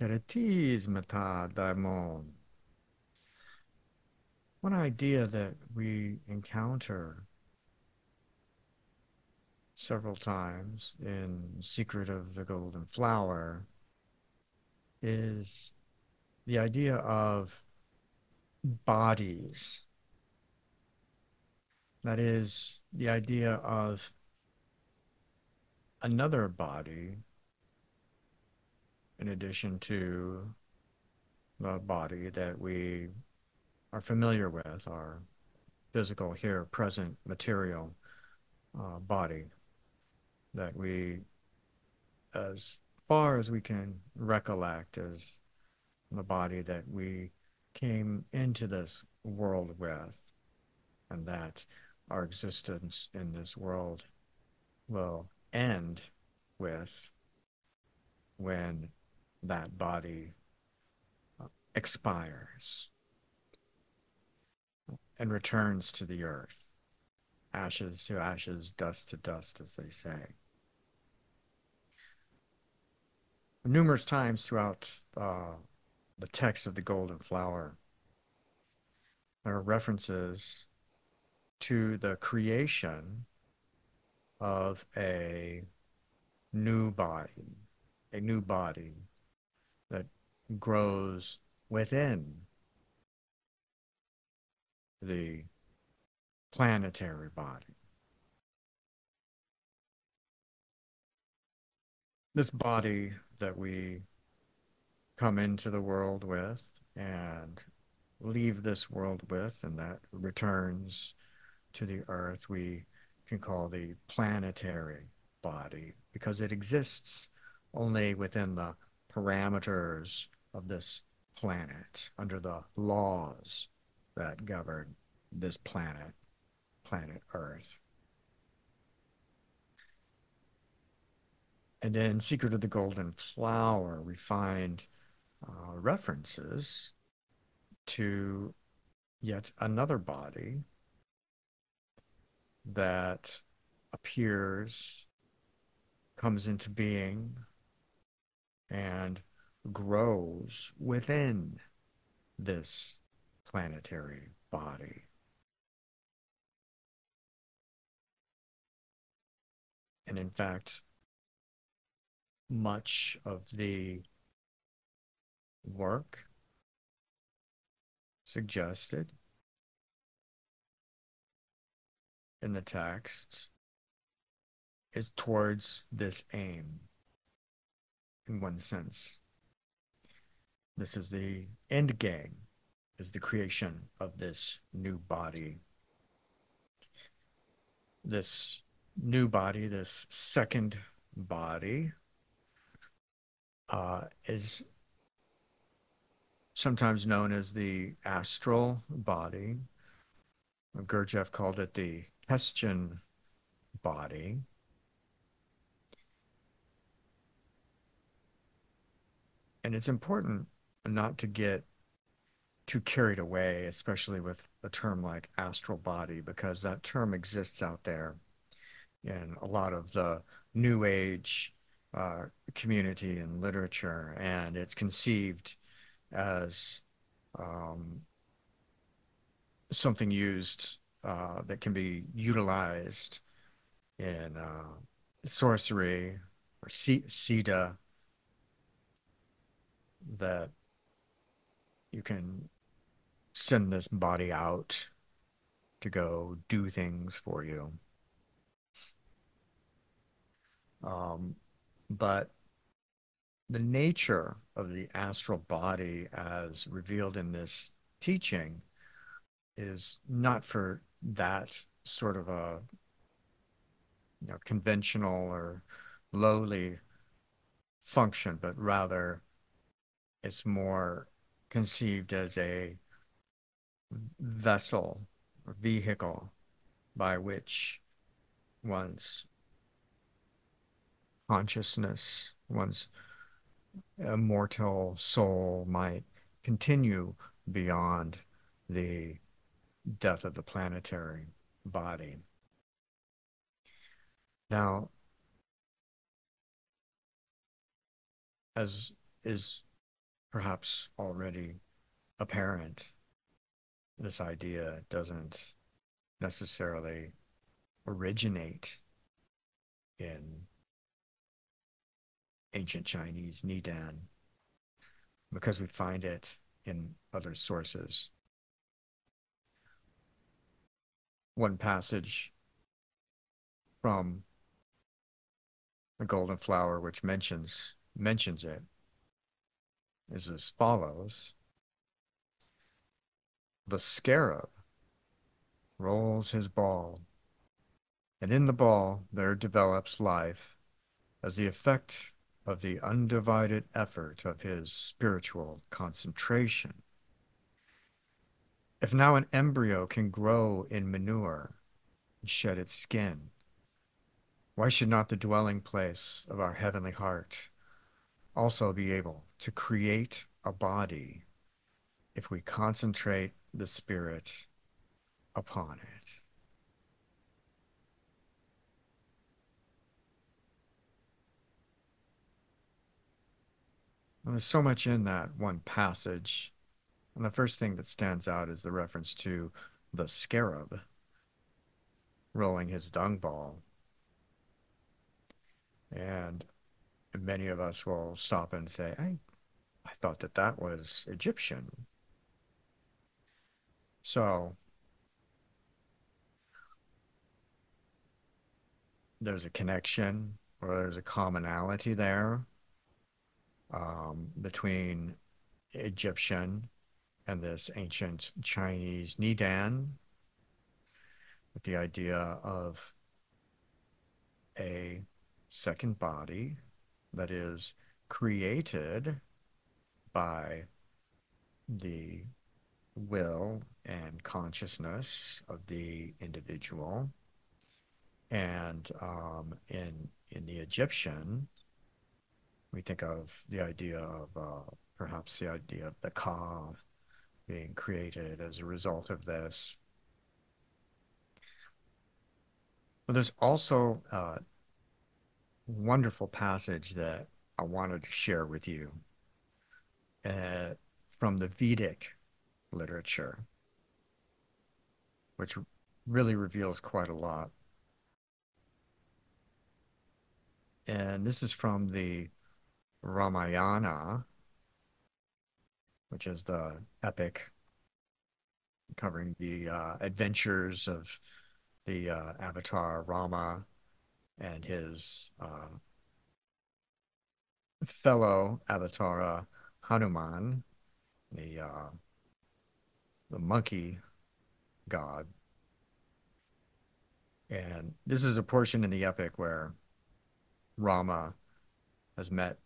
Mata daimon. One idea that we encounter several times in Secret of the Golden Flower is the idea of bodies. That is the idea of another body in addition to the body that we are familiar with, our physical, here, present, material body, that we, as far as we can recollect, is the body that we came into this world with, and that our existence in this world will end with when that body expires and returns to the earth. Ashes to ashes, dust to dust, as they say. Numerous times throughout the text of the Golden Flower, there are references to the creation of a new body that grows within the planetary body. This body that we come into the world with and leave this world with, and that returns to the earth, we can call the planetary body, because it exists only within the parameters of this planet, under the laws that govern this planet, planet Earth. And in Secret of the Golden Flower, we find references to yet another body that appears, comes into being, and grows within this planetary body. And in fact, much of the work suggested in the text is towards this aim. In one sense, this is the end game, is the creation of this new body. This new body, this second body, is sometimes known as the astral body. Gurdjieff called it the Hestian body. And it's important not to get too carried away, especially with a term like astral body, because that term exists out there in a lot of the New Age community and literature, and it's conceived as something used that can be utilized in sorcery or Siddha, that you can send this body out to go do things for you. But the nature of the astral body as revealed in this teaching is not for that sort of a conventional or lowly function, but rather it's more conceived as a vessel or vehicle by which one's consciousness, one's immortal soul might continue beyond the death of the planetary body. Now, as is perhaps already apparent. This idea doesn't necessarily originate in ancient Chinese Neidan, because we find it in other sources. One passage from the Golden Flower which mentions it is as follows. The scarab rolls his ball, and in the ball there develops life as the effect of the undivided effort of his spiritual concentration. If now an embryo can grow in manure and shed its skin, why should not the dwelling place of our heavenly heart also be able to create a body if we concentrate the spirit upon it? There's so much in that one passage, and the first thing that stands out is the reference to the scarab rolling his dung ball. And many of us will stop and say, I thought that was Egyptian. So there's a connection, or there's a commonality there. Between Egyptian and this ancient Chinese Neidan, with the idea of a second body that is created by the will and consciousness of the individual, and in the Egyptian, we think of the idea of perhaps the idea of the Ka being created as a result of this. But there's also a wonderful passage that I wanted to share with you from the Vedic literature, which really reveals quite a lot. And this is from the Ramayana, which is the epic covering the adventures of the avatar Rama and his fellow avatar Hanuman, the monkey god. And this is a portion in the epic where Rama has met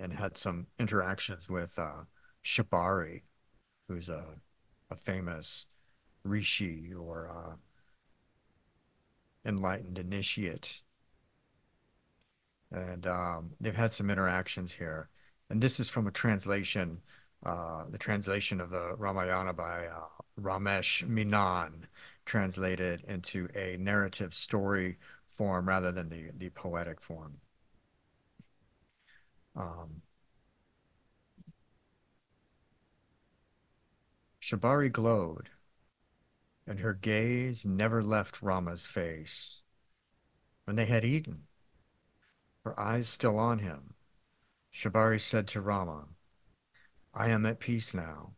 and had some interactions with Shabari, who's a famous Rishi, or enlightened initiate. And they've had some interactions here. And this is from a translation, the translation of the Ramayana by Ramesh Minan, translated into a narrative story form rather than the poetic form. Shabari glowed, and her gaze never left Rama's face. When they had eaten, her eyes still on him, Shabari said to Rama, I am at peace now.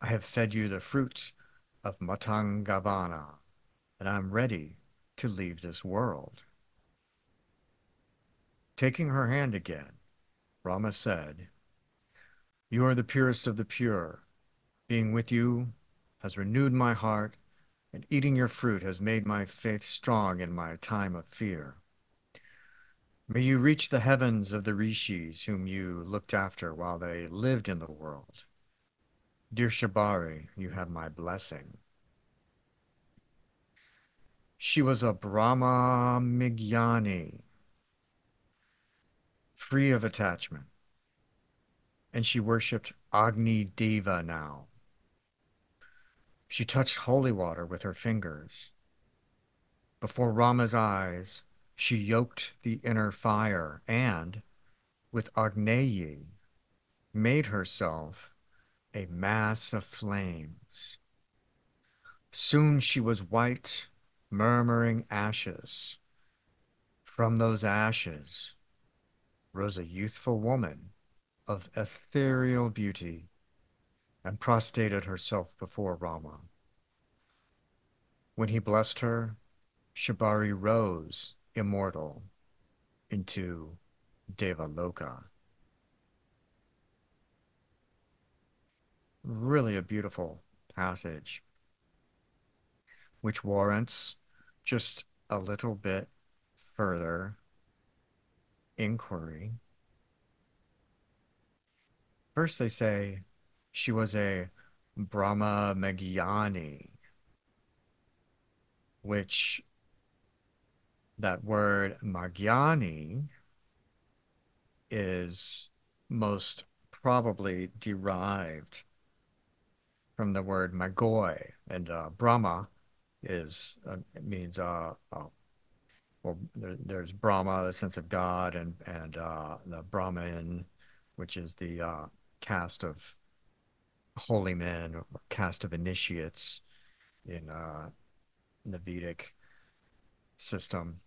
I have fed you the fruit of Matangavana, and I am ready to leave this world. Taking her hand again, Rama said, You are the purest of the pure. Being with you has renewed my heart, and eating your fruit has made my faith strong in my time of fear. May you reach the heavens of the rishis whom you looked after while they lived in the world. Dear Shabari, you have my blessing. She was a Brahma Magyani, free of attachment, and she worshipped Agni Deva now. She touched holy water with her fingers. Before Rama's eyes, she yoked the inner fire, and, with Agni Yi, made herself a mass of flames. Soon she was white, murmuring ashes. From those ashes rose a youthful woman of ethereal beauty and prostrated herself before Rama. When he blessed her, Shabari rose immortal into Devaloka. Really a beautiful passage, which warrants just a little bit further inquiry. First, they say she was a Brahma Magyani, which that word Magyani is most probably derived from the word Magoy, and Brahma is it means well, there's Brahma, the sense of God, and the Brahmin, which is the caste of holy men or caste of initiates in the Vedic system.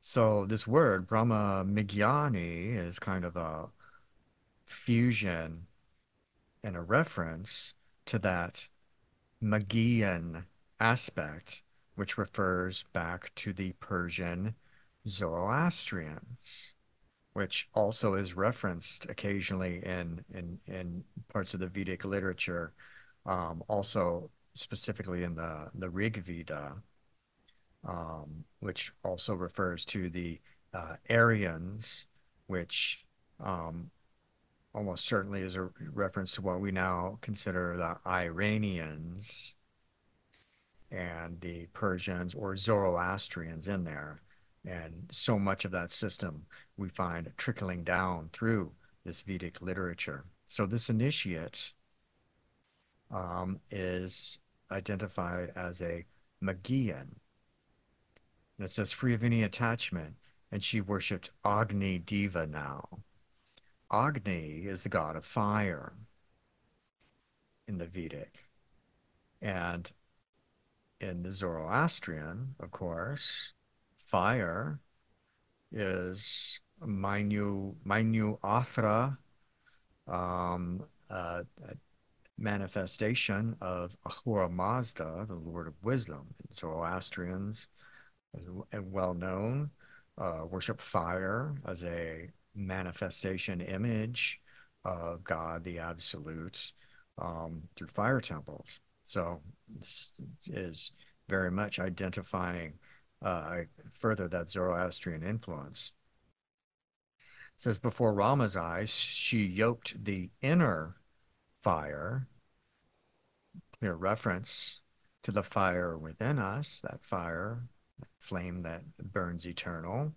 So this word Brahma Magyani is kind of a fusion and a reference to that Magian aspect, which refers back to the Persian Zoroastrians, which also is referenced occasionally in parts of the Vedic literature, also specifically in the Rigveda, which also refers to the Aryans, which almost certainly is a reference to what we now consider the Iranians and the Persians or Zoroastrians in there. And so much of that system we find trickling down through this Vedic literature. So this initiate is identified as a Magian. And it says, free of any attachment, and she worshipped Agni Deva now. Agni is the god of fire in the Vedic. And in the Zoroastrian, of course, fire is Mainu Athra, a manifestation of Ahura Mazda, the Lord of Wisdom. And Zoroastrians, well known, worship fire as a manifestation image of God the Absolute through fire temples. So this is very much identifying further that Zoroastrian influence. It says, before Rama's eyes, she yoked the inner fire, clear reference to the fire within us, that fire, that flame that burns eternal,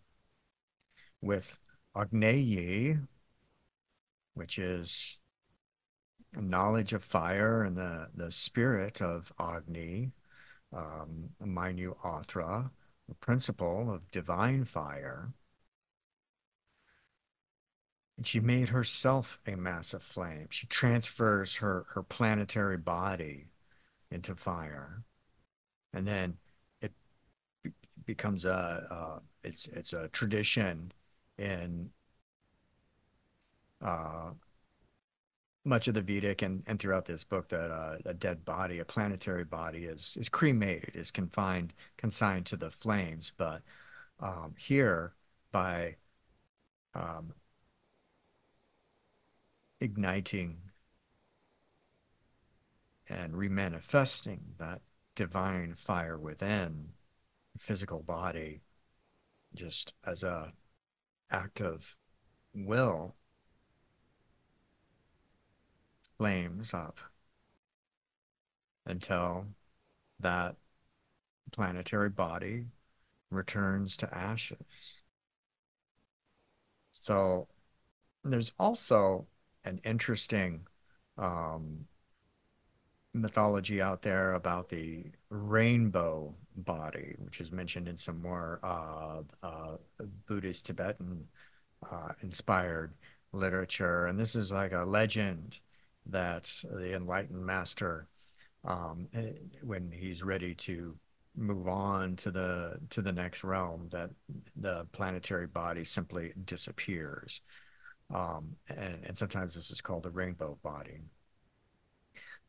with Agni Yi, which is knowledge of fire and the spirit of Agni, Mainu Athra, the principle of divine fire. And she made herself a mass of flame. She transfers her planetary body into fire. And then it becomes it's a tradition in much of the Vedic and throughout this book that a dead body, a planetary body is cremated, is consigned to the flames. But here, by igniting and remanifesting that divine fire within the physical body, just as a act of will, flames up until that planetary body returns to ashes. So there's also an interesting mythology out there about the rainbow body, which is mentioned in some more Buddhist Tibetan inspired literature, and this is like a legend that the enlightened master, when he's ready to move on to the next realm, that the planetary body simply disappears. And sometimes this is called the rainbow body.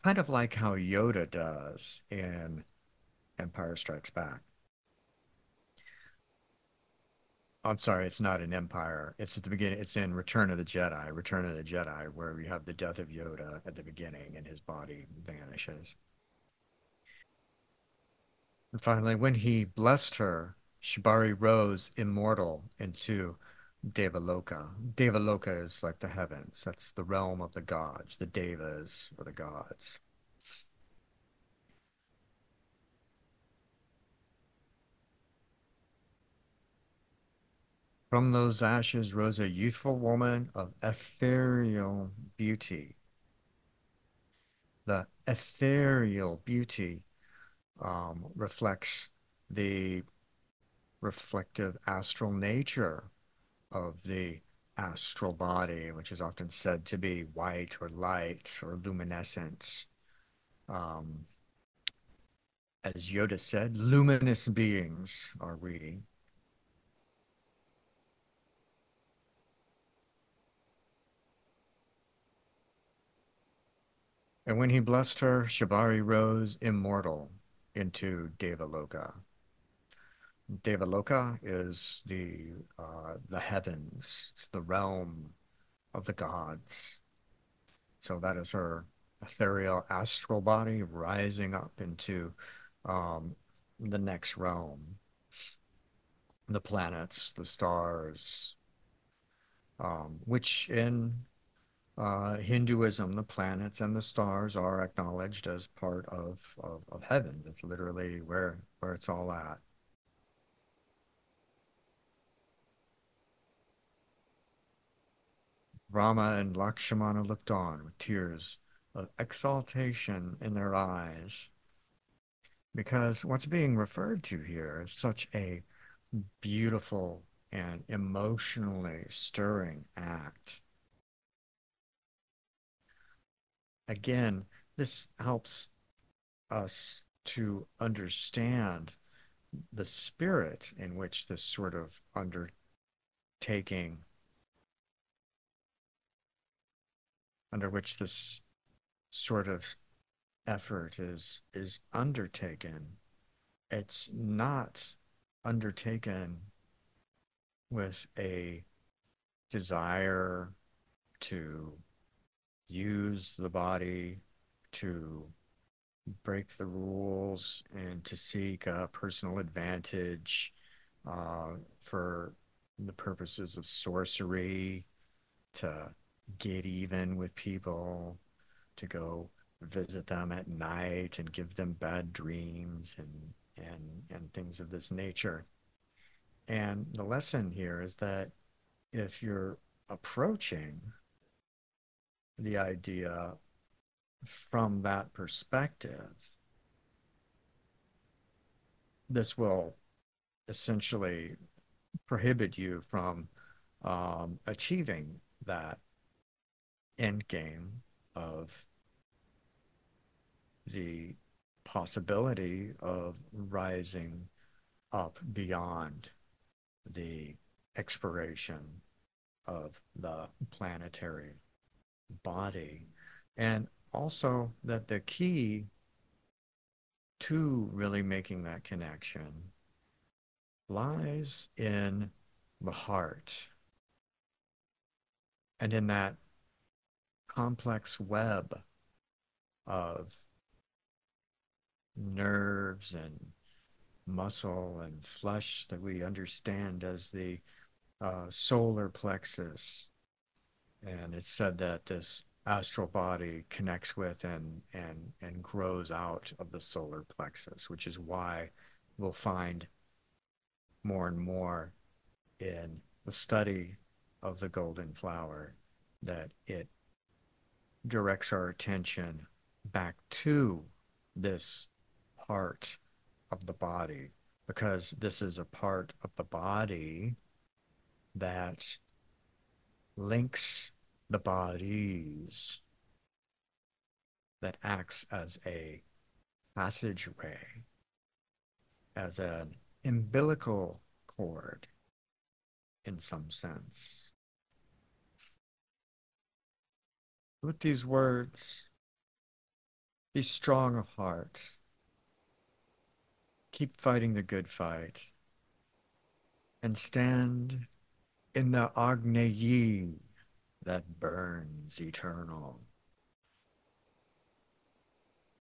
Kind of like how Yoda does in Empire Strikes Back. I'm sorry, it's not an Empire. It's at the beginning. It's in Return of the Jedi, where we have the death of Yoda at the beginning and his body vanishes. And finally, when he blessed her, Shabari rose immortal into Devaloka. Devaloka is like the heavens. That's the realm of the gods, the Devas or the gods. From those ashes rose a youthful woman of ethereal beauty. The ethereal beauty reflects the reflective astral nature of the astral body, which is often said to be white or light or luminescent. As Yoda said, luminous beings are we. And when he blessed her, Shabari rose immortal into Devaloka. Devaloka is the heavens. It's the realm of the gods. So that is her ethereal astral body rising up into the next realm. The planets, the stars, which in Hinduism, the planets and the stars are acknowledged as part of heaven. That's literally where it's all at. Rama and Lakshmana looked on with tears of exaltation in their eyes, because what's being referred to here is such a beautiful and emotionally stirring act. Again, this helps us to understand the spirit in which this sort of undertaking, under which this sort of effort is undertaken. It's not undertaken with a desire to use the body, to break the rules, and to seek a personal advantage for the purposes of sorcery, to get even with people, to go visit them at night and give them bad dreams and things of this nature. And the lesson here is that if you're approaching the idea from that perspective, this will essentially prohibit you from achieving that end game of the possibility of rising up beyond the expiration of the planetary body. And also that the key to really making that connection lies in the heart and in that complex web of nerves and muscle and flesh that we understand as the solar plexus. And it's said that this astral body connects with and grows out of the solar plexus, which is why we'll find more and more in the study of the golden flower that it directs our attention back to this part of the body, because this is a part of the body that links the bodies that acts as a passageway, as an umbilical cord in some sense. With these words, be strong of heart. Keep fighting the good fight. And stand in the Agni Yi that burns eternal.